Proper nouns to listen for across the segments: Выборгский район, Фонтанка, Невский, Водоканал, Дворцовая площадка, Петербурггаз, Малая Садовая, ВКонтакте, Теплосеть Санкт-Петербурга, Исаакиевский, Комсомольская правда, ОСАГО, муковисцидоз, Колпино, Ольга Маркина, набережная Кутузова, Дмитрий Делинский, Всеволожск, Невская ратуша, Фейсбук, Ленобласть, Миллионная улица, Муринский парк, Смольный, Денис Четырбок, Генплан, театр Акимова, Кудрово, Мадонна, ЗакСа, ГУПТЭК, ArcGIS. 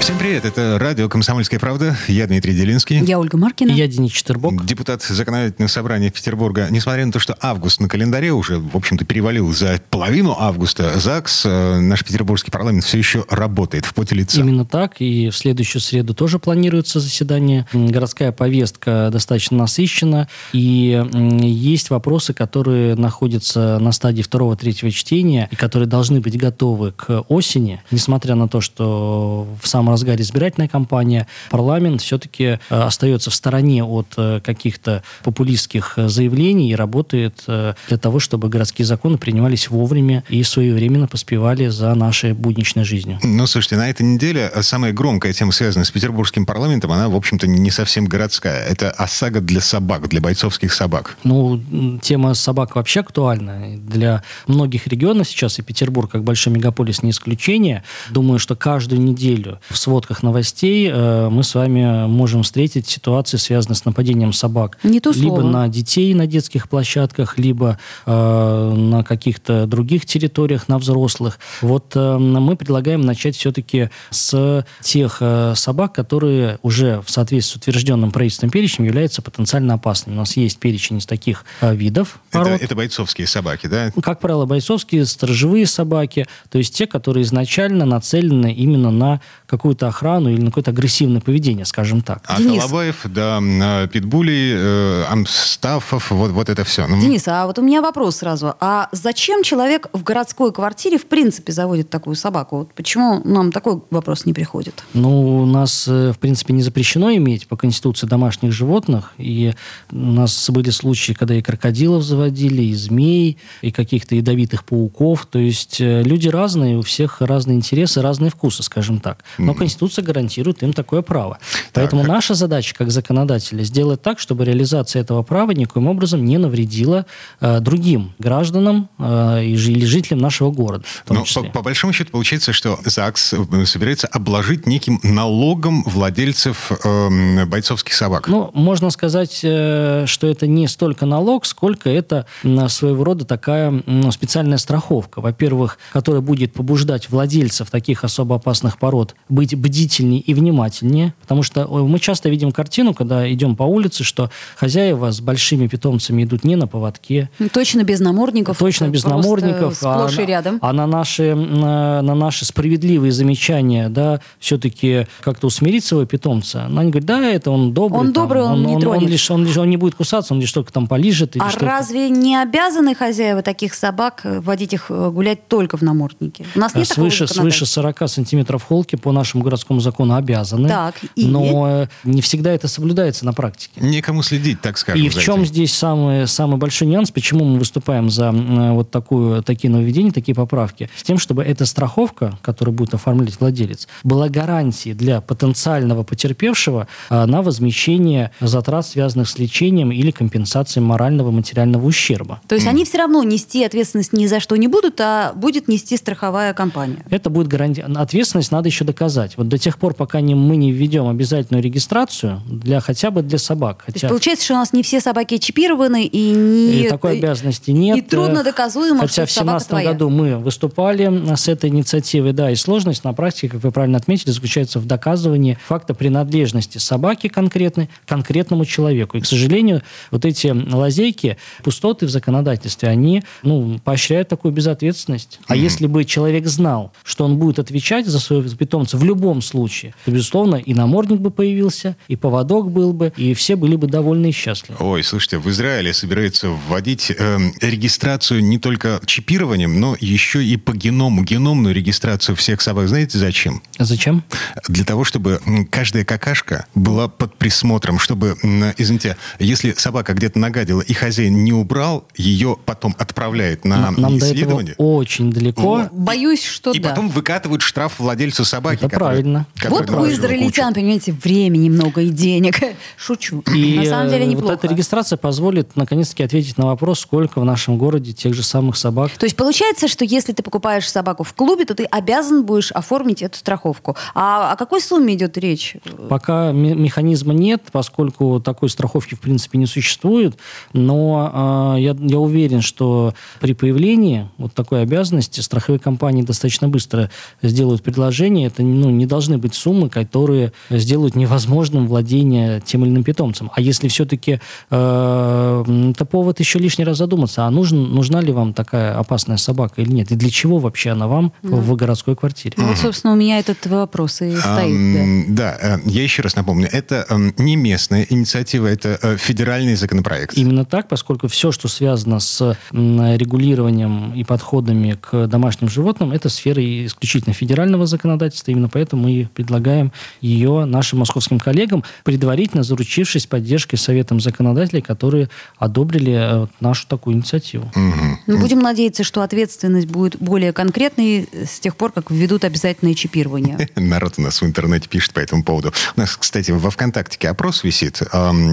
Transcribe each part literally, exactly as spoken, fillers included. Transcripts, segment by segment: Всем привет, это радио «Комсомольская правда». Я Дмитрий Делинский. Я Ольга Маркина. Я Денис Четырбок. Депутат Законодательного собрания Петербурга. Несмотря на то, что август на календаре уже, в общем-то, перевалил за половину августа, ЗАГС, наш петербургский парламент, все еще работает в поте лица. Именно так. И в следующую среду тоже планируется заседание. Городская повестка достаточно насыщена. И есть вопросы, которые находятся на стадии второго-третьего чтения, и которые должны быть готовы к осени. Несмотря на то, что в самом в разгаре избирательная кампания, парламент все-таки остается в стороне от каких-то популистских заявлений и работает для того, чтобы городские законы принимались вовремя и своевременно поспевали за нашей будничной жизнью. Ну, слушайте, на этой неделе самая громкая тема, связанная с петербургским парламентом, она, в общем-то, не совсем городская. Это ОСАГО для собак, для бойцовских собак. Ну, тема собак вообще актуальна. Для многих регионов сейчас, и Петербург, как большой мегаполис, не исключение. Думаю, что каждую неделю в сводках новостей э, мы с вами можем встретить ситуации, связанные с нападением собак. Не то слово. Либо на детей на детских площадках, либо э, на каких-то других территориях, на взрослых. Вот э, мы предлагаем начать все-таки с тех э, собак, которые уже в соответствии с утвержденным правительственным перечнем являются потенциально опасными. У нас есть перечень из таких э, видов. Это, это бойцовские собаки, да? Как правило, бойцовские, сторожевые собаки, то есть те, которые изначально нацелены именно на какую-то охрану или на какое-то агрессивное поведение, скажем так. От Денис. Алабаев до питбулей, э, амстафов, вот, вот это все. Ну, Денис, а вот у меня вопрос сразу. А зачем человек в городской квартире в принципе заводит такую собаку? Вот почему нам такой вопрос не приходит? Ну, у нас, в принципе, не запрещено иметь по Конституции домашних животных. И у нас были случаи, когда и крокодилов заводили, и змей, и каких-то ядовитых пауков. То есть люди разные, у всех разные интересы, разные вкусы, скажем так. Но Конституция гарантирует им такое право. Поэтому так. Наша задача, как законодателя, сделать так, чтобы реализация этого права никоим образом не навредила э, другим гражданам э, или жителям нашего города. Но по, по большому счету получается, что ЗАГС собирается обложить неким налогом владельцев э, бойцовских собак. Ну, можно сказать, э, что это не столько налог, сколько это э, своего рода такая э, специальная страховка. Во-первых, которая будет побуждать владельцев таких особо опасных пород быть бдительнее и внимательнее, потому что мы часто видим картину, когда идем по улице, что хозяева с большими питомцами идут не на поводке. Точно без намордников. Точно без намордников. Сплошь а, и рядом. А на наши, на, на наши справедливые замечания, да, все-таки как-то усмирить своего питомца. Они говорят, да, это он добрый. Он там, добрый, он, он не он, тронет. Он, лишь, он, лишь, он не будет кусаться, он лишь только там полижет. А что-то. Разве не обязаны хозяева таких собак водить их гулять только в наморднике? У нас нет свыше, такого свыше сорок сантиметров холки по нашему городскому закону обязаны, так, и... но не всегда это соблюдается на практике. Некому следить, так скажем. И в чем этим. Здесь самый, самый большой нюанс, почему мы выступаем за вот такую, такие нововведения, такие поправки? С тем, чтобы эта страховка, которую будет оформлять владелец, была гарантией для потенциального потерпевшего на возмещение затрат, связанных с лечением или компенсацией морального и материального ущерба. То есть mm. они все равно нести ответственность ни за что не будут, а будет нести страховая компания? Это будет гарантия. Ответственность надо еще доказать. Вот до тех пор, пока не, мы не введем обязательную регистрацию, для, хотя бы для собак. Хотя... То есть получается, что у нас не все собаки чипированы, и, не... и такой обязанности нет. И трудно доказуемо, хотя что собака твоя. Хотя в две тысячи семнадцатом году мы выступали с этой инициативой, да, и сложность на практике, как вы правильно отметили, заключается в доказывании факта принадлежности собаки конкретной к конкретному человеку. И, к сожалению, вот эти лазейки, пустоты в законодательстве, они ну, поощряют такую безответственность. А mm-hmm. если бы человек знал, что он будет отвечать за своего питомца в любом случае, то, безусловно, и намордник бы появился, и поводок был бы, и все были бы довольны и счастливы. Ой, слушайте, в Израиле собираются вводить э, регистрацию не только чипированием, но еще и по геному, геномную регистрацию всех собак. Знаете, зачем? Зачем? Для того, чтобы каждая какашка была под присмотром, чтобы, извините, если собака где-то нагадила и хозяин не убрал, ее потом отправляют на нам исследование. Нам до этого очень далеко. О, боюсь, что и да. И потом выкатывают штраф владельцу собаки. Это правильно. Совершенно. Какой вот у израильтян, кучу. Понимаете, времени много и денег. Шучу. И на самом деле неплохо. Вот эта регистрация позволит наконец-таки ответить на вопрос, сколько в нашем городе тех же самых собак. То есть получается, что если ты покупаешь собаку в клубе, то ты обязан будешь оформить эту страховку. А о какой сумме идет речь? Пока механизма нет, поскольку такой страховки в принципе не существует. Но э, я, я уверен, что при появлении вот такой обязанности страховые компании достаточно быстро сделают предложение. Это ну, не должны быть суммы, которые сделают невозможным владение тем или иным питомцем. А если все-таки э, это повод еще лишний раз задуматься, а нужен, нужна ли вам такая опасная собака или нет? И для чего вообще она вам да. в городской квартире? Ну, вот, собственно, у меня этот вопрос и стоит. Да. да, я еще раз напомню, это не местная инициатива, это федеральный законопроект. Именно так, поскольку все, что связано с регулированием и подходами к домашним животным, это сфера исключительно федерального законодательства. Именно поэтому мы и предлагаем ее нашим московским коллегам, предварительно заручившись поддержкой Советом законодателей, которые одобрили нашу такую инициативу. Mm-hmm. Мы будем надеяться, что ответственность будет более конкретной с тех пор, как введут обязательное чипирование. Народ у нас в интернете пишет по этому поводу. У нас, кстати, во ВКонтакте опрос висит.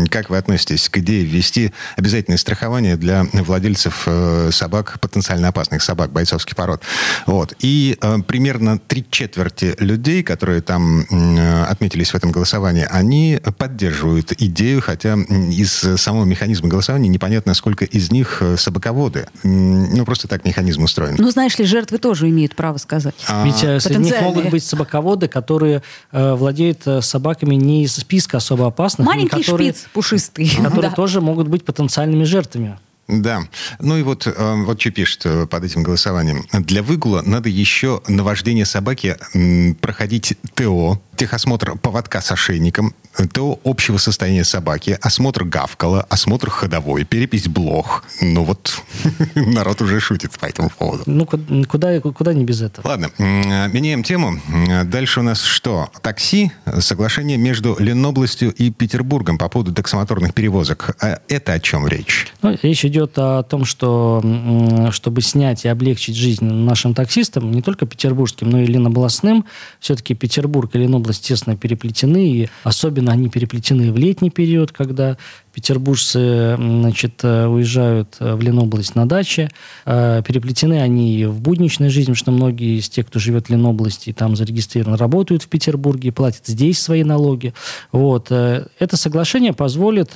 Как вы относитесь к идее ввести обязательное страхование для владельцев собак, потенциально опасных собак, бойцовских пород? Вот. И примерно три четверти людей, которые там отметились в этом голосовании, они поддерживают идею, хотя из самого механизма голосования непонятно, сколько из них собаководы. Ну, просто так механизм устроен. Ну, знаешь ли, жертвы тоже имеют право сказать. Ведь среди них могут быть собаководы, которые э, владеют собаками не из списка особо опасных. Маленький которые, шпиц пушистый. Которые да. тоже могут быть потенциальными жертвами. Да. Ну и вот, вот что пишет под этим голосованием. Для выгула надо еще на вождение собаки проходить ТО, техосмотр поводка с ошейником, ТО общего состояния собаки, осмотр гавкала, осмотр ходовой, перепись блох. Ну вот, народ уже шутит по этому поводу. Ну куда, куда не без этого. Ладно, меняем тему. Дальше у нас что? Такси, соглашение между Ленобластью и Петербургом по поводу таксомоторных перевозок. Это о чем речь? Ну, речь идет о том, что чтобы снять и облегчить жизнь нашим таксистам, не только петербургским, но и ленобластным, все-таки Петербург и Ленобласть тесно переплетены, и особенно они переплетены в летний период, когда петербуржцы, значит, уезжают в Ленобласть на даче. Переплетены они и в будничной жизни, что многие из тех, кто живет в Ленобласти и там зарегистрированы, работают в Петербурге, платят здесь свои налоги. Вот. Это соглашение позволит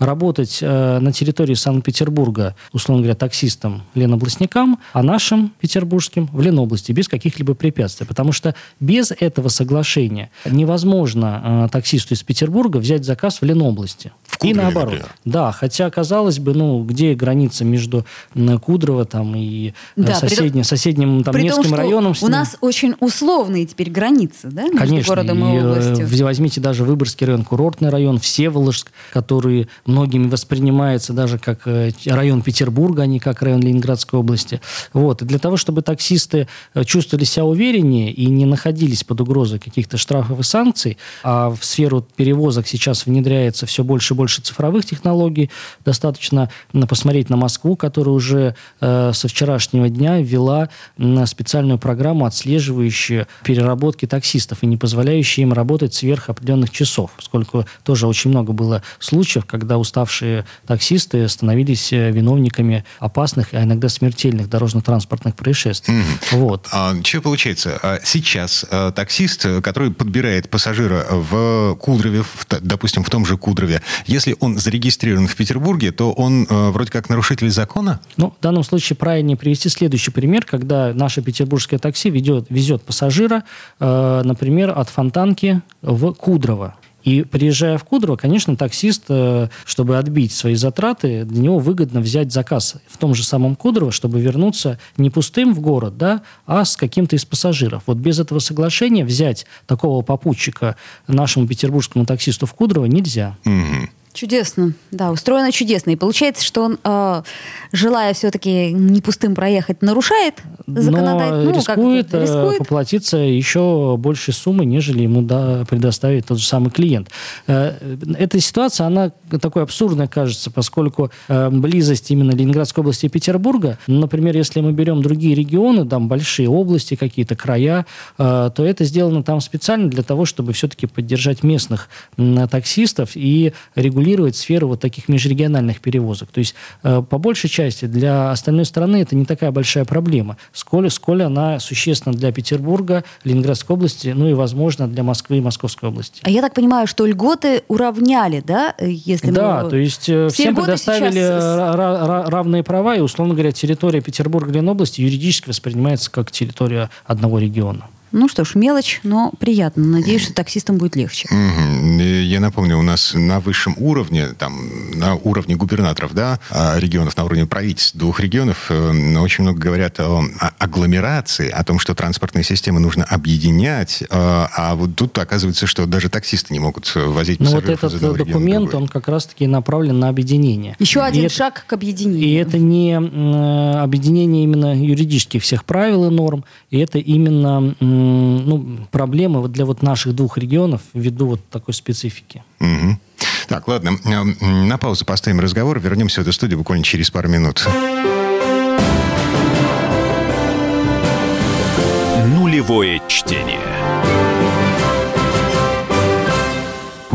работать на территории Санкт-Петербурга, условно говоря, таксистам, ленобластникам, а нашим петербургским в Ленобласти без каких-либо препятствий. Потому что без этого соглашения невозможно таксисту из Петербурга взять заказ в Ленобласти. И наоборот. Например. Да, хотя, казалось бы, ну, где граница между Кудрово там, и да, соседним, при... соседним там, Невским том, районом? У нас очень условные теперь границы, да, между Конечно, городом и, и областью. Возьмите даже Выборгский район, курортный район, Всеволожск, который многими воспринимается даже как район Петербурга, а не как район Ленинградской области. Вот. И для того, чтобы таксисты чувствовали себя увереннее и не находились под угрозой каких-то штрафов и санкций, а в сферу перевозок сейчас внедряется все больше и больше цифровых технологий. Достаточно посмотреть на Москву, которая уже э, со вчерашнего дня ввела э, специальную программу, отслеживающую переработки таксистов и не позволяющую им работать сверх определенных часов, поскольку тоже очень много было случаев, когда уставшие таксисты становились виновниками опасных, а иногда смертельных дорожно-транспортных происшествий. Mm-hmm. Вот. А, что получается? Сейчас а, таксист, который подбирает пассажира в Кудрове, в, допустим, в том же Кудрове, если он зарегистрирован в Петербурге, то он э, вроде как нарушитель закона? Ну, в данном случае правильнее привести следующий пример, когда наше петербургское такси ведет, везет пассажира, э, например, от Фонтанки в Кудрово. И приезжая в Кудрово, конечно, таксист, чтобы отбить свои затраты, для него выгодно взять заказ в том же самом Кудрово, чтобы вернуться не пустым в город, да, а с каким-то из пассажиров. Вот без этого соглашения взять такого попутчика нашему петербургскому таксисту в Кудрово нельзя. Mm-hmm. Чудесно, да, устроено чудесно. И получается, что он, э, желая все-таки не пустым проехать, нарушает законодатель, но ну, рискует, как рискует поплатиться еще большей суммой, нежели ему да, предоставит тот же самый клиент. Эта ситуация, она такой абсурдная кажется, поскольку близость именно Ленинградской области и Петербурга, например, если мы берем другие регионы, там большие области, какие-то края, то это сделано там специально для того, чтобы все-таки поддержать местных таксистов и регулировать сферу вот таких межрегиональных перевозок. То есть, по большей части, для остальной страны это не такая большая проблема, сколь, сколь она существенна для Петербурга, Ленинградской области, ну и, возможно, для Москвы и Московской области. А я так понимаю, что льготы уравняли, да? Если да, мы... то есть все всем предоставили сейчас... равные права, и, условно говоря, территория Петербурга и Ленобласти юридически воспринимается как территория одного региона. Ну что ж, мелочь, но приятно. Надеюсь, что таксистам будет легче. Mm-hmm. Я напомню, у нас на высшем уровне, там, на уровне губернаторов, да, регионов, на уровне правительств двух регионов, очень много говорят о, о агломерации, о том, что транспортные системы нужно объединять, а вот тут оказывается, что даже таксисты не могут возить пассажиров из одного региона в другой. Ну вот этот документ, он как раз-таки направлен на объединение. Еще и один это, шаг к объединению. И это не объединение именно юридических всех правил и норм, и это именно... ну, проблемы для вот наших двух регионов ввиду вот такой специфики. Угу. Так, ладно, на паузу поставим разговор, вернемся в эту студию буквально через пару минут. Нулевое чтение.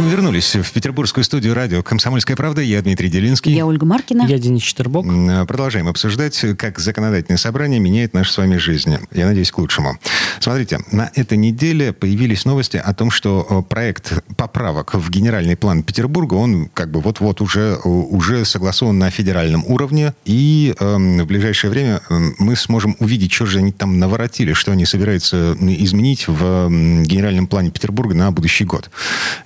Мы вернулись в петербургскую студию радио «Комсомольская правда». Я Дмитрий Делинский. Я Ольга Маркина. Я Денис Четырбок. Продолжаем обсуждать, как законодательное собрание меняет нашу с вами жизнь. Я надеюсь, к лучшему. Смотрите, на этой неделе появились новости о том, что проект поправок в генеральный план Петербурга, он как бы вот-вот уже, уже согласован на федеральном уровне. И э, в ближайшее время мы сможем увидеть, что же они там наворотили, что они собираются изменить в генеральном плане Петербурга на будущий год.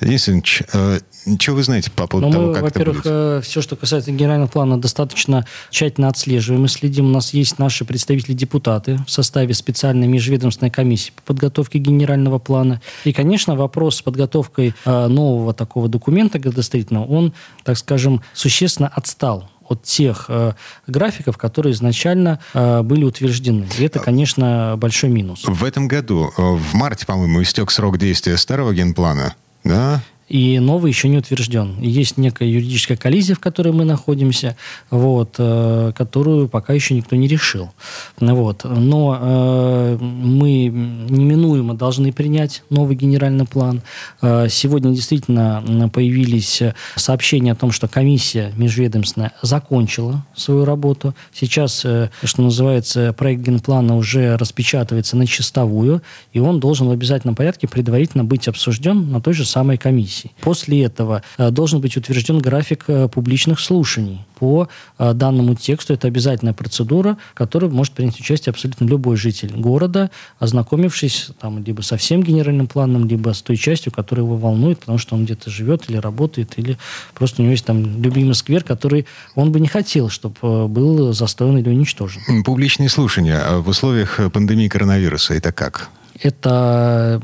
Единственное, что вы знаете по поводу Но того, мы, как это будет? Во-первых, все, что касается генерального плана, достаточно тщательно отслеживаем и следим. У нас есть наши представители-депутаты в составе специальной межведомственной комиссии по подготовке генерального плана. И, конечно, вопрос с подготовкой нового такого документа градостроительного, он, так скажем, существенно отстал от тех э, графиков, которые изначально э, были утверждены. И это, конечно, большой минус. В этом году, в марте, по-моему, истек срок действия старого генплана, да? И новый еще не утвержден. Есть некая юридическая коллизия, в которой мы находимся, вот, э, которую пока еще никто не решил. Вот. Но э, мы неминуемо должны принять новый генеральный план. Э, сегодня действительно появились сообщения о том, что комиссия межведомственная закончила свою работу. Сейчас, э, что называется, проект генплана уже распечатывается на чистовую, и он должен в обязательном порядке предварительно быть обсужден на той же самой комиссии. После этого э, должен быть утвержден график э, публичных слушаний по э, данному тексту. Это обязательная процедура, в которой может принять участие абсолютно любой житель города, ознакомившись там, либо со всем генеральным планом, либо с той частью, которая его волнует, потому что он где-то живет или работает, или просто у него есть там любимый сквер, который он бы не хотел, чтобы э, был застроен или уничтожен. Публичные слушания в условиях пандемии коронавируса – это как? это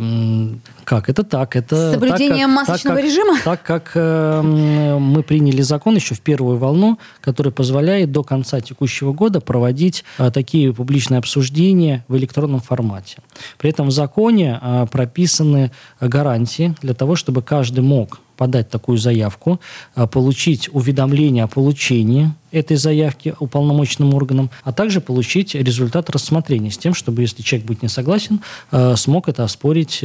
как? Это так. Это соблюдение так, как, масочного так, как, режима? Так, как э, мы приняли закон еще в первую волну, который позволяет до конца текущего года проводить э, такие публичные обсуждения в электронном формате. При этом в законе э, прописаны гарантии для того, чтобы каждый мог подать такую заявку, получить уведомление о получении этой заявки уполномоченным органам, а также получить результат рассмотрения с тем, чтобы, если человек будет не согласен, смог это оспорить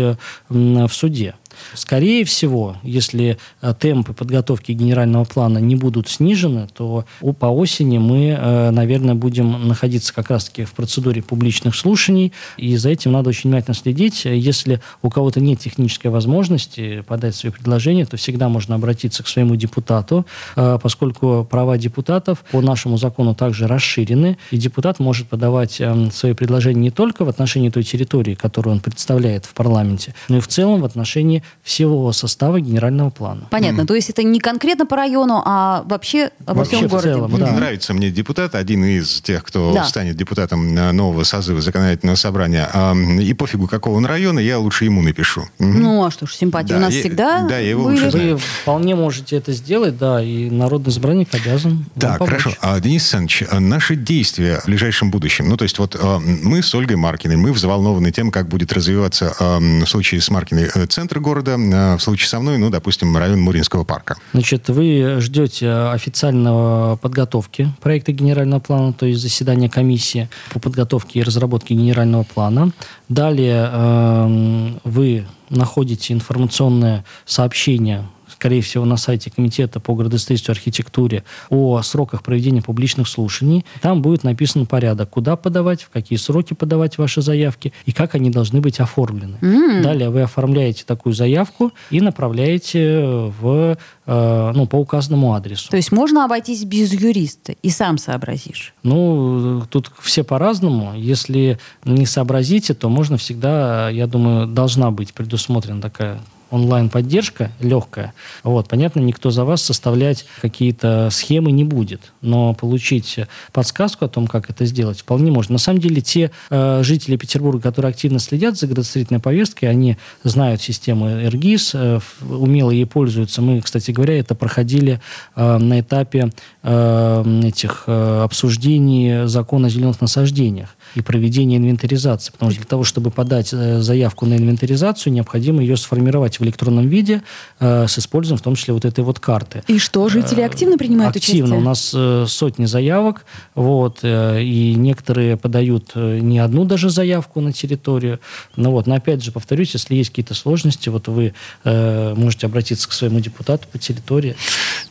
в суде. Скорее всего, если темпы подготовки генерального плана не будут снижены, то по осени мы, наверное, будем находиться как раз-таки в процедуре публичных слушаний, и за этим надо очень внимательно следить. Если у кого-то нет технической возможности подать свои предложения, то всегда можно обратиться к своему депутату, поскольку права депутатов по нашему закону также расширены, и депутат может подавать свои предложения не только в отношении той территории, которую он представляет в парламенте, но и в целом в отношении всего состава генерального плана. Понятно. Mm. То есть это не конкретно по району, а вообще во вообще всем городе. В целом, да. Вот нравится мне депутат, один из тех, кто да. станет депутатом нового созыва законодательного собрания. И пофигу, какого он района, я лучше ему напишу. Ну, а что ж, симпатии да, у нас я, всегда да, я его лучше знаю. Вы вполне можете это сделать, да, и народный избранник обязан так, вам помочь. Хорошо. Денис Александрович, наши действия в ближайшем будущем. Ну, то есть вот мы с Ольгой Маркиной, мы взволнованы тем, как будет развиваться в случае с Маркиной центр города, в случае со мной, ну, допустим, район Муринского парка. Значит, вы ждете официального подготовки проекта генерального плана, то есть заседания комиссии по подготовке и разработке генерального плана. Далее э, вы находите информационное сообщение, скорее всего, на сайте Комитета по градостроительству и архитектуре о сроках проведения публичных слушаний. Там будет написан порядок, куда подавать, в какие сроки подавать ваши заявки и как они должны быть оформлены. Mm-hmm. Далее вы оформляете такую заявку и направляете в, э, ну, по указанному адресу. То есть можно обойтись без юриста и сам сообразишь? Ну, тут все по-разному. Если не сообразите, то можно всегда, я думаю, должна быть предусмотрена такая онлайн-поддержка легкая. Вот, понятно, никто за вас составлять какие-то схемы не будет, но получить подсказку о том, как это сделать, вполне можно. На самом деле, те э, жители Петербурга, которые активно следят за градостроительной повесткой, они знают систему ArcGIS, э, умело ей пользуются. Мы, кстати говоря, это проходили э, на этапе э, этих э, обсуждений закона о зеленых насаждениях и проведения инвентаризации. Потому что для того, чтобы подать э, заявку на инвентаризацию, необходимо ее сформировать в электронном виде э, с использованием, в том числе, вот этой вот карты. И что, жители активно принимают активно. участие? Активно. У нас э, сотни заявок, вот, э, и некоторые подают не одну даже заявку на территорию. Ну, вот. Но, опять же, повторюсь, если есть какие-то сложности, вот вы э, можете обратиться к своему депутату по территории.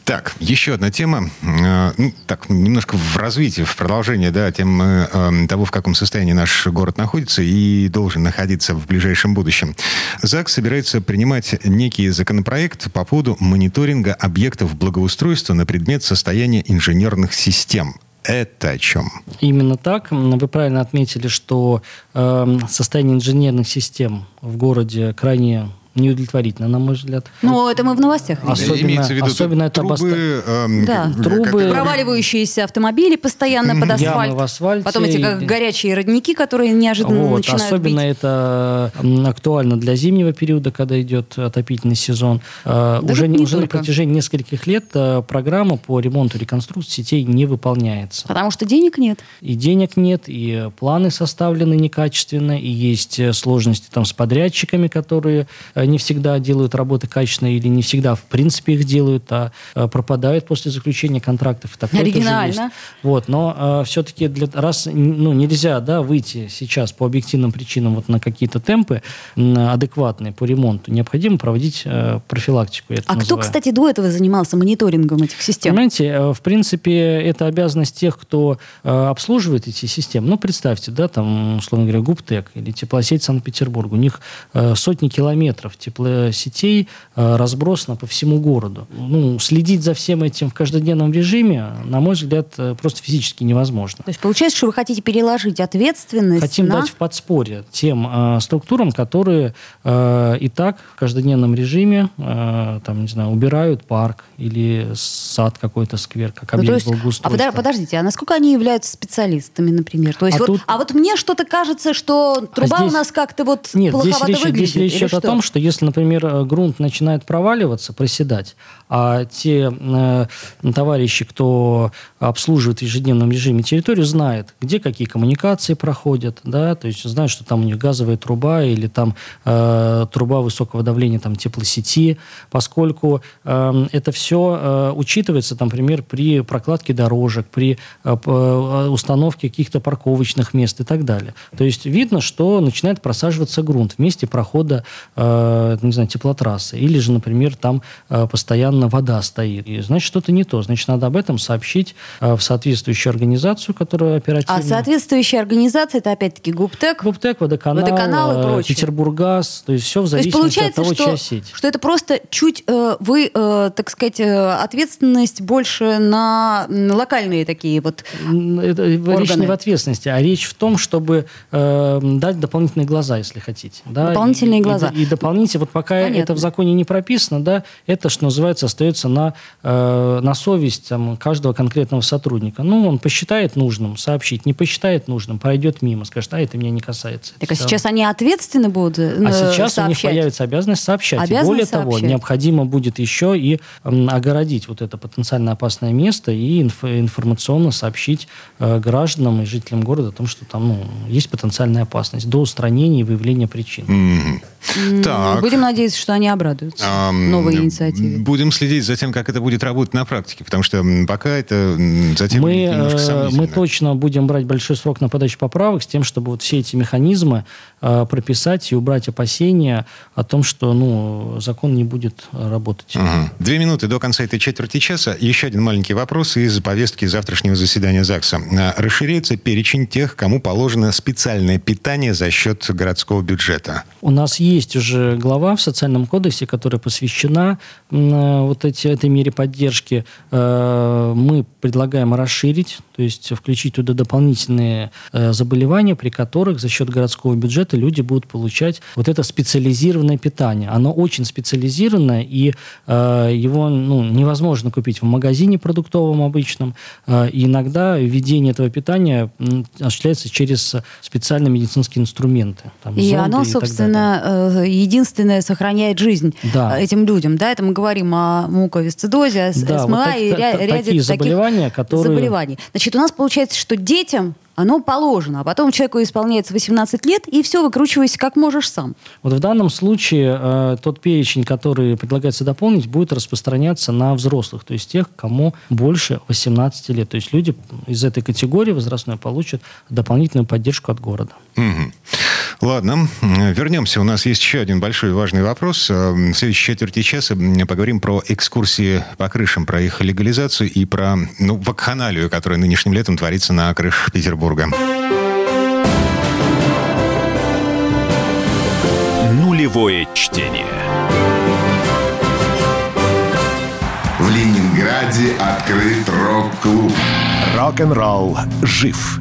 Так, еще одна тема. Э, ну, так, немножко в развитии, в продолжении, да, темы э, того, в каком состоянии наш город находится и должен находиться в ближайшем будущем. ЗАГС собирается принимать некий законопроект по поводу мониторинга объектов благоустройства на предмет состояния инженерных систем. Это о чем? Именно так. Вы правильно отметили, что э, состояние инженерных систем в городе крайне неудовлетворительно, на мой взгляд. Ну, это мы в новостях. Особенно, имеется в виду особенно это трубы, обоста... э, да. трубы, проваливающиеся автомобили постоянно под асфальт. В асфальте. Потом эти как, горячие родники, которые неожиданно вот, начинают особенно бить. Это актуально для зимнего периода, когда идет отопительный сезон. Даже уже не уже на протяжении нескольких лет программа по ремонту и реконструкции сетей не выполняется. Потому что денег нет. И денег нет, и планы составлены некачественно, и есть сложности там с подрядчиками, которые не всегда делают работы качественно или не всегда, в принципе, их делают, а пропадают после заключения контрактов. Такое оригинально. Тоже есть. Вот, но э, все-таки для, раз, ну, нельзя да, выйти сейчас по объективным причинам вот на какие-то темпы адекватные по ремонту, необходимо проводить э, профилактику. Я это а называю. Кто, кстати, до этого занимался мониторингом этих систем? Понимаете, в принципе, это обязанность тех, кто э, обслуживает эти системы. Ну, представьте, да, там, условно говоря, ГУПТЭК или Теплосеть Санкт-Петербурга. У них э, сотни километров операторов теплосетей разбросано по всему городу. Ну, следить за всем этим в каждодневном режиме, на мой взгляд, просто физически невозможно. То есть получается, что вы хотите переложить ответственность Хотим на... Хотим дать в подспорье тем э, структурам, которые э, и так в каждодневном режиме э, там, не знаю, убирают парк или сад какой-то, сквер, как объект ну, благоустройства. А подождите, а насколько они являются специалистами, например? То есть а, вот, тут... а вот мне что-то кажется, что труба а здесь... у нас как-то вот Нет, плоховато здесь речь, выглядит. Здесь речь идет что? о том, что если, например, грунт начинает проваливаться, проседать, а те э, товарищи, кто обслуживает в ежедневном режиме территорию, знают, где какие коммуникации проходят, да, то есть знают, что там у них газовая труба или там э, труба высокого давления там, теплосети, поскольку э, это все э, учитывается, там, например, при прокладке дорожек, при э, установке каких-то парковочных мест и так далее. То есть видно, что начинает просаживаться грунт в месте прохода э, не знаю, теплотрассы или же, например, там э, постоянно вода стоит. И, значит, что-то не то. Значит, надо об этом сообщить в соответствующую организацию, которая оперативно... А соответствующая организация, это опять-таки ГУПТЭК? ГУПТЭК, Водоканал, Водоканал и прочее. Петербурггаз, то есть все в зависимости то есть, от того, что, чья сеть. Что это просто чуть э, вы, э, так сказать, ответственность больше на локальные такие вот это, органы. Речь не в ответственности, а речь в том, чтобы э, дать дополнительные глаза, если хотите. Да? Дополнительные и, глаза. И, и дополнительные, вот пока Понятно. это в законе не прописано, да, это, что называется, остается на, э, на совесть там, каждого конкретного сотрудника. Ну, он посчитает нужным сообщить, не посчитает нужным, пройдет мимо, скажет, а это меня не касается. Так а все. сейчас они ответственны будут э, А сейчас сообщать? у них появится обязанность сообщать. Обязаны и более сообщать. того, необходимо будет еще и э, огородить вот это потенциально опасное место и инф- информационно сообщить э, гражданам и жителям города о том, что там ну, есть потенциальная опасность до устранения и выявления причин. Mm. Mm. Так. Будем надеяться, что они обрадуются um, новой инициативе. Будем следить за тем, как это будет работать на практике, потому что пока это затем мы, немножко сомнительно. Мы точно будем брать большой срок на подачу поправок с тем, чтобы вот все эти механизмы э, прописать и убрать опасения о том, что ну, закон не будет работать. Угу. Две минуты до конца этой четверти часа. Еще один маленький вопрос из повестки завтрашнего заседания ЗАГСа. Расширяется перечень тех, кому положено специальное питание за счет городского бюджета. У нас есть уже глава в социальном кодексе, которая посвящена э, вот эти, этой мере поддержки. Э, мы предлагаем расширить, то есть включить туда дополнительные э, заболевания, при которых за счет городского бюджета люди будут получать вот это специализированное питание. Оно очень специализированное, и э, его ну, невозможно купить в магазине продуктовом обычном. Э, и иногда введение этого питания осуществляется через специальные медицинские инструменты. Там, и оно, и собственно, э, единственное сохраняет жизнь да. этим людям. Да, это мы говорим о муковисцидозе, да, СМА вот так, и ря- ряде таких заболеваний. Которые... заболеваний. Значит, у нас получается, что детям оно положено, а потом человеку исполняется восемнадцать лет, и все, выкручивайся как можешь сам. Вот в данном случае э, тот перечень, который предлагается дополнить, будет распространяться на взрослых, то есть тех, кому больше восемнадцати лет. То есть люди из этой категории возрастной получат дополнительную поддержку от города. Mm-hmm. Ладно, вернемся. У нас есть еще один большой важный вопрос. В следующей четверти часа поговорим про экскурсии по крышам, про их легализацию и про ну, вакханалию, которая нынешним летом творится на крышах Петербурга. Нулевое чтение. В Ленинграде открыт рок-клуб. Рок-н-ролл жив.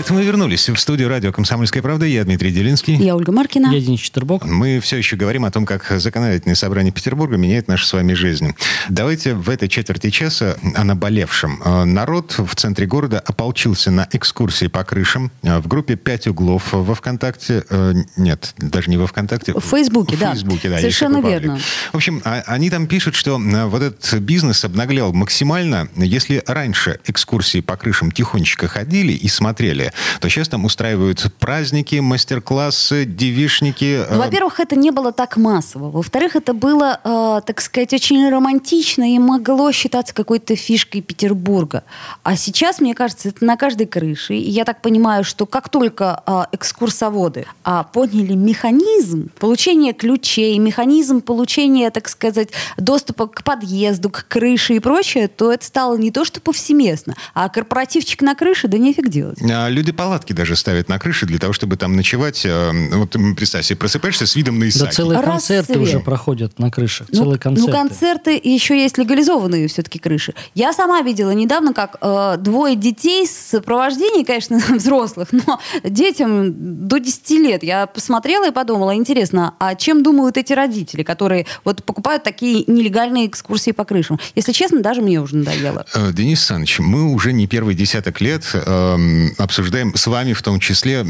А это мы вернулись в студию радио «Комсомольская правда». Я Дмитрий Делинский. Я Ольга Маркина. Я Денис Четырбок. Мы все еще говорим о том, как законодательное собрание Петербурга меняет нашу с вами жизнь. Давайте в этой четверти часа о наболевшем. Народ в центре города ополчился на экскурсии по крышам в группе «Пять углов» во ВКонтакте. Нет, даже не во ВКонтакте. В Фейсбуке, в да. В Фейсбуке, да. Совершенно верно. Паблик. В общем, они там пишут, что вот этот бизнес обнаглел максимально. Если раньше экскурсии по крышам тихонечко ходили и смотрели, то сейчас там устраивают праздники, мастер-классы, девичники. Ну, во-первых, это не было так массово. Во-вторых, это было, э, так сказать, очень романтично и могло считаться какой-то фишкой Петербурга. А сейчас, мне кажется, это на каждой крыше. И я так понимаю, что как только э, экскурсоводы э, поняли механизм получения ключей, механизм получения, так сказать, доступа к подъезду, к крыше и прочее, то это стало не то что повсеместно, а корпоративчик на крыше, да нефиг делать. А люди палатки даже ставят на крыше для того, чтобы там ночевать. Вот представь себе, просыпаешься с видом на Исаакиевский. Да целые Раз концерты свет. уже проходят на крышах. Ну, целые концерты. Ну, концерты еще есть легализованные все-таки крыши. Я сама видела недавно, как э, двое детей с сопровождением, конечно, взрослых, но детям до десяти лет. Я посмотрела и подумала, интересно, а чем думают эти родители, которые вот покупают такие нелегальные экскурсии по крышам? Если честно, даже мне уже надоело. Денис Александрович, мы уже не первый десяток лет э, обсуждаем с вами в том числе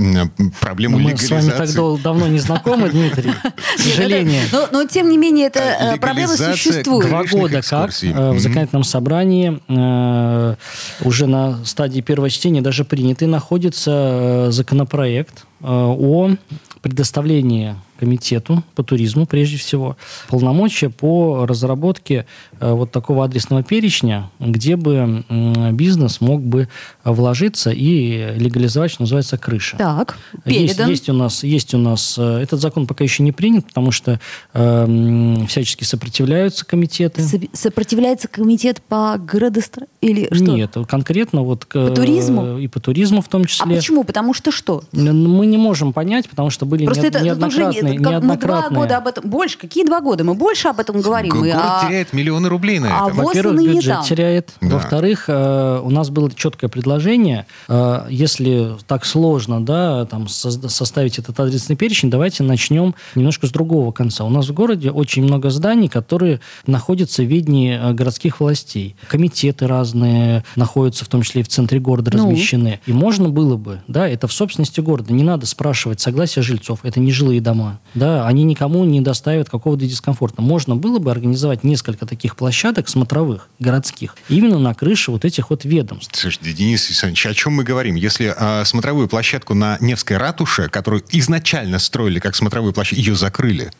проблему мы легализации. Мы с вами так дол- давно не знакомы, Дмитрий. К сожалению. Но, но, тем не менее, эта проблема существует. Два года как в законодательном собрании э, уже на стадии первого чтения даже принятый находится законопроект э, о предоставлении комитету по туризму, прежде всего, полномочия по разработке вот такого адресного перечня, где бы бизнес мог бы вложиться и легализовать, что называется, крыша. Так, передан. Есть, есть, у нас, есть у нас... Этот закон пока еще не принят, потому что э, всячески сопротивляются комитеты. Сопротивляется комитет по градостроению? Или что? Нет, конкретно вот... По туризму? И по туризму в том числе. А почему? Потому что что? Мы не можем понять, потому что были Просто не, это, неоднократные... Как мы два года об этом... Больше. Какие два года? Мы больше об этом говорим. Город а... теряет миллионы рублей на этом. А во-первых, бюджет там. теряет. Да. Во-вторых, э, у нас было четкое предложение. Э, если так сложно да, там, со- составить этот адресный перечень, давайте начнем немножко с другого конца. У нас в городе очень много зданий, которые находятся в ведении городских властей. Комитеты разные находятся, в том числе и в центре города ну. размещены. И можно было бы, да, это в собственности города. Не надо спрашивать согласия жильцов. Это не жилые дома. Да, они никому не доставят какого-то дискомфорта. Можно было бы организовать несколько таких площадок смотровых, городских, именно на крыше вот этих вот ведомств. Слушайте, Денис Александрович, о чем мы говорим? Если э, смотровую площадку на Невской ратуше, которую изначально строили как смотровую площадку, ее закрыли.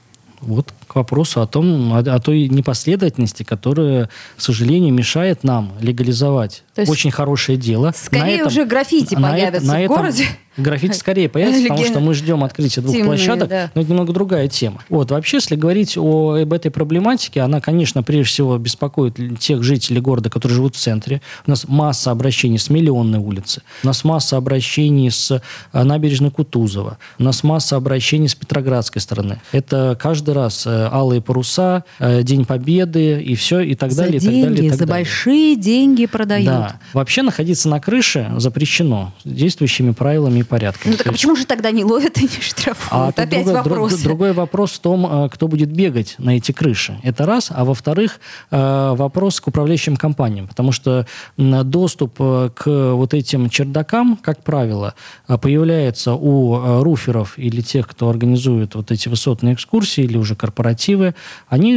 Вот к вопросу о том, о, о той непоследовательности, которая, к сожалению, мешает нам легализовать очень хорошее дело. Скорее этом, уже граффити на появятся на в этом, городе. Граффити скорее появится, потому что мы ждем открытия двух Темные, площадок, да. но это немного другая тема. Вот, вообще, если говорить о, об этой проблематике, она, конечно, прежде всего беспокоит тех жителей города, которые живут в центре. У нас масса обращений с Миллионной улицы, у нас масса обращений с набережной Кутузова, у нас масса обращений с Петроградской стороны. Это каждый раз алые паруса, День Победы и все, и так за далее. За деньги, и так далее, и так за далее. Большие деньги продают. Да. Вообще находиться на крыше запрещено действующими правилами и порядком. Ну так а почему же тогда не ловят и не штрафуют? А Опять другой, вопрос. Друг, другой вопрос в том, кто будет бегать на эти крыши. Это раз. А во-вторых, вопрос к управляющим компаниям. Потому что доступ к вот этим чердакам, как правило, появляется у руферов или тех, кто организует вот эти высотные экскурсии или уже корпоративы. Они,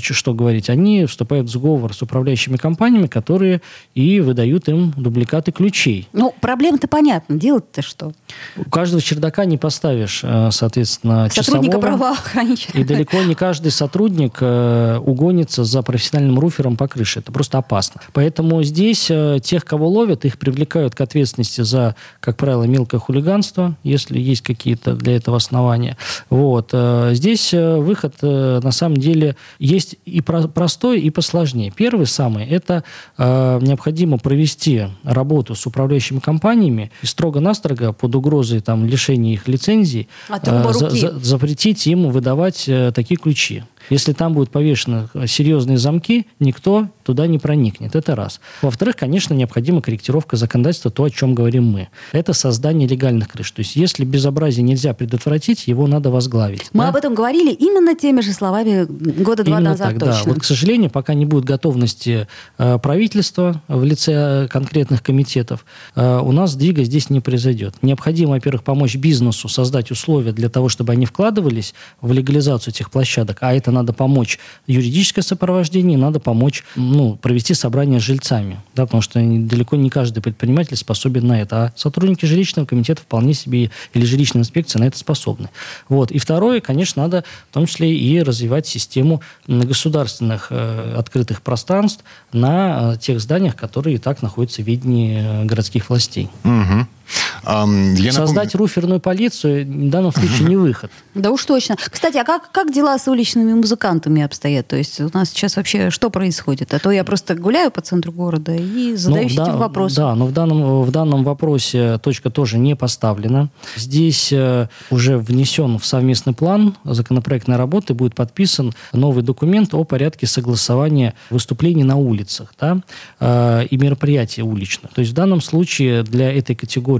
что говорить, они вступают в сговор с управляющими компаниями, которые и выдают им дубликаты ключей. Ну, проблема-то понятна. Дело ты что? У каждого чердака не поставишь, соответственно, сотрудника правоохранителя. И далеко не каждый сотрудник угонится за профессиональным руфером по крыше. Это просто опасно. Поэтому здесь тех, кого ловят, их привлекают к ответственности за, как правило, мелкое хулиганство, если есть какие-то для этого основания. Вот. Здесь выход, на самом деле, есть и простой, и посложнее. Первый самый – это необходимо провести работу с управляющими компаниями и строго настрого под угрозой там, лишения их лицензий а, за, за, запретить им выдавать э, такие ключи. Если там будут повешены серьезные замки, никто туда не проникнет. Это раз. Во-вторых, конечно, необходима корректировка законодательства, то, о чем говорим мы. Это создание легальных крыш. То есть, если безобразие нельзя предотвратить, его надо возглавить. Мы да? об этом говорили именно теми же словами года два именно назад так, точно. Да. Вот, к сожалению, пока не будет готовности э, правительства в лице конкретных комитетов, э, у нас сдвига здесь не произойдет. Необходимо, во-первых, помочь бизнесу создать условия для того, чтобы они вкладывались в легализацию этих площадок, а это надо помочь юридическое сопровождение, надо помочь ну, провести собрание с жильцами, да, потому что далеко не каждый предприниматель способен на это, а сотрудники жилищного комитета вполне себе, или жилищной инспекции на это способны. Вот. И второе, конечно, надо в том числе и развивать систему государственных э, открытых пространств на э, тех зданиях, которые и так находятся в ведении э, городских властей. Угу. Я Создать напом... руферную полицию в данном случае не выход. Да уж точно. Кстати, а как, как дела с уличными музыкантами обстоят? То есть у нас сейчас вообще что происходит? А то я просто гуляю по центру города и задаюсь ну, да, этим вопросом. Да, но в данном, в данном вопросе точка тоже не поставлена. Здесь уже внесен в совместный план законопроектной работы, будет подписан новый документ о порядке согласования выступлений на улицах, да, и мероприятий уличных. То есть в данном случае для этой категории,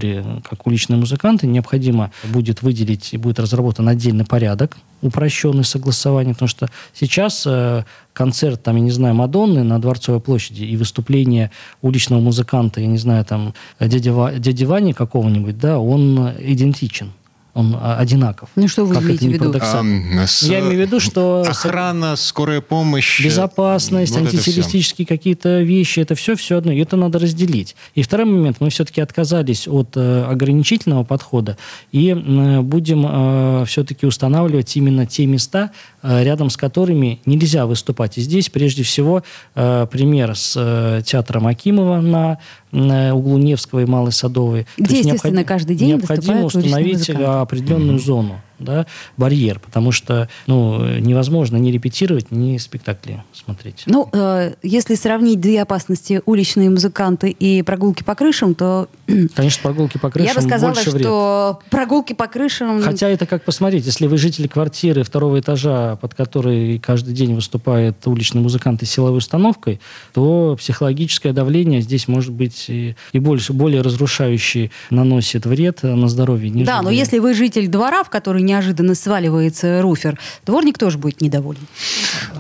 как уличные музыканты, необходимо будет выделить и будет разработан отдельный порядок, упрощенный согласование, потому что сейчас э, концерт, там, я не знаю, Мадонны на Дворцовой площади и выступление уличного музыканта, я не знаю, там, дяди, дяди Вани какого-нибудь, да, он идентичен. Он одинаков. Ну, что вы имеете в виду? А, с... Я имею в виду, что... Охрана, скорая помощь. Безопасность, вот антитеррористические какие-то вещи. Это все, все одно. И это надо разделить. И второй момент. Мы все-таки отказались от ограничительного подхода. И будем все-таки устанавливать именно те места, рядом с которыми нельзя выступать. И здесь, прежде всего, пример с театром Акимова на... на углу Невского и Малой Садовой. Где, естественно, каждый день необходимо установить определенную mm-hmm. зону, да, барьер, потому что ну, невозможно ни репетировать, ни спектакли смотреть. Ну, э, если сравнить две опасности, уличные музыканты и прогулки по крышам, то... Конечно, прогулки по крышам больше вред. Я бы сказала, что прогулки по крышам... Хотя это как посмотреть, если вы житель квартиры второго этажа, под которой каждый день выступают уличные музыканты с силовой установкой, то психологическое давление здесь может быть и, и больше, более разрушающий наносит вред на здоровье. Да, но если вы житель двора, в который неожиданно сваливается руфер, дворник тоже будет недоволен.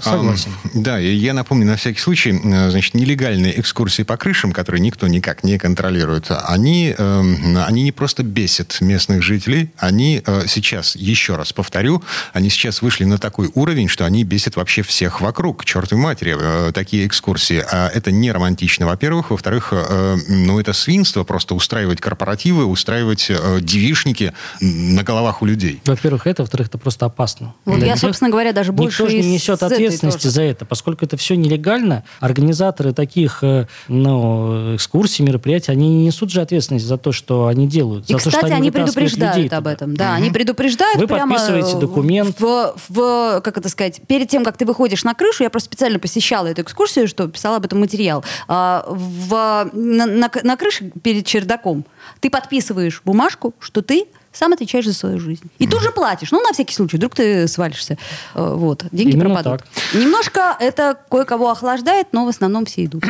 Согласен. А, да, я напомню, на всякий случай, значит, нелегальные экскурсии по крышам, которые никто никак не контролирует, они, э, они не просто бесят местных жителей, они э, сейчас, еще раз повторю, они сейчас вышли на такой уровень, что они бесят вообще всех вокруг, к чертовой матери, э, такие экскурсии. А это не романтично, во-первых. Во-вторых, э, ну, это свинство, просто устраивать корпоративы, устраивать э, девичники на головах у людей. Во-первых, это, во-вторых, это просто опасно. Вот я, тех, собственно говоря, даже больше... Никто же не несет ответственности за это, поскольку это все нелегально. Организаторы таких ну, экскурсий, мероприятий, они не несут же ответственность за то, что они делают. И, за кстати, то, что они, они предупреждают об этом. Да, угу. Они предупреждают Вы прямо... Вы подписываете документ. В, в, как это сказать, перед тем, как ты выходишь на крышу, я просто специально посещала эту экскурсию, что писала об этом материал. А, в, на, на, на крыше перед чердаком ты подписываешь бумажку, что ты... сам отвечаешь за свою жизнь. И тут же платишь. Ну, на всякий случай. Вдруг ты свалишься. Вот. Деньги Именно пропадут. Так. Немножко это кое-кого охлаждает, но в основном все идут.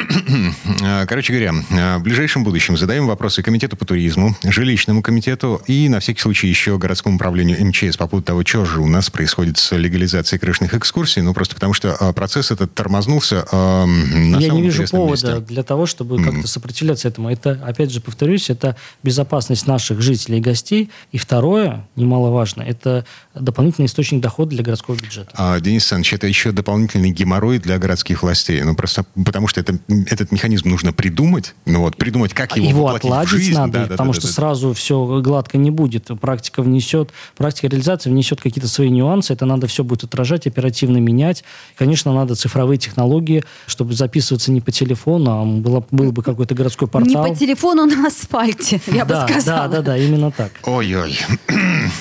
Короче говоря, в ближайшем будущем задаем вопросы комитету по туризму, жилищному комитету и, на всякий случай, еще городскому управлению эм че эс по поводу того, что же у нас происходит с легализацией крышных экскурсий. Ну, просто потому что процесс этот тормознулся э, на Я самом не вижу повода месте. Для того, чтобы mm-hmm. как-то сопротивляться этому. Это, опять же, повторюсь, это безопасность наших жителей и гостей. И второе, немаловажно, это дополнительный источник дохода для городского бюджета. А, Денис Александрович, это еще дополнительный геморрой для городских властей. Ну, просто потому что это, этот механизм нужно придумать. Ну, вот, придумать, как его, его отладить в жизнь. Надо, да, да, потому да, что да, сразу да. все гладко не будет. Практика внесет, практика реализации внесет какие-то свои нюансы. Это надо все будет отражать, оперативно менять. Конечно, надо цифровые технологии, чтобы записываться не по телефону, а было, был бы какой-то городской портал. Не по телефону, на асфальте, я бы сказала. Да, да, да, именно так. Ой-ой.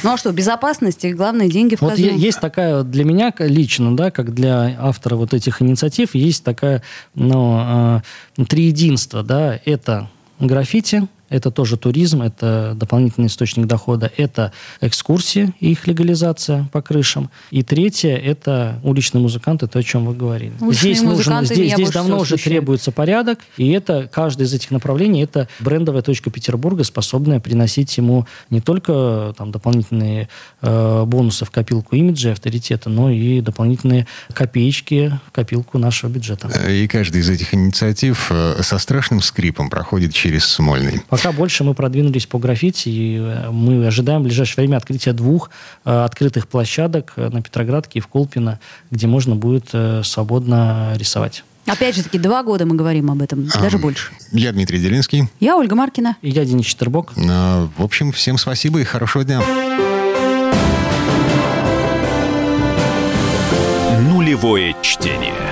Ну а что, безопасность и, главное, деньги в казну. Вот есть такая, для меня лично, да, как для автора вот этих инициатив, есть такая, ну, три единства, да, это граффити, Это тоже туризм, это дополнительный источник дохода, это экскурсии и их легализация по крышам. И третье – это уличные музыканты, то, о чем вы говорили. Уличные здесь нужно, здесь, здесь давно уже смущает. Требуется порядок, и это каждое из этих направлений – это брендовая точка Петербурга, способная приносить ему не только там, дополнительные э, бонусы в копилку имиджа и авторитета, но и дополнительные копеечки в копилку нашего бюджета. И каждая из этих инициатив со страшным скрипом проходит через Смольный. Пока больше мы продвинулись по граффити, и мы ожидаем в ближайшее время открытия двух э, открытых площадок на Петроградке и в Колпино, где можно будет э, свободно рисовать. Опять же таки, два года мы говорим об этом, даже а, больше. Я Дмитрий Делинский. Я Ольга Маркина. И я Денис Четырбок. А, в общем, всем спасибо и хорошего дня. Нулевое чтение.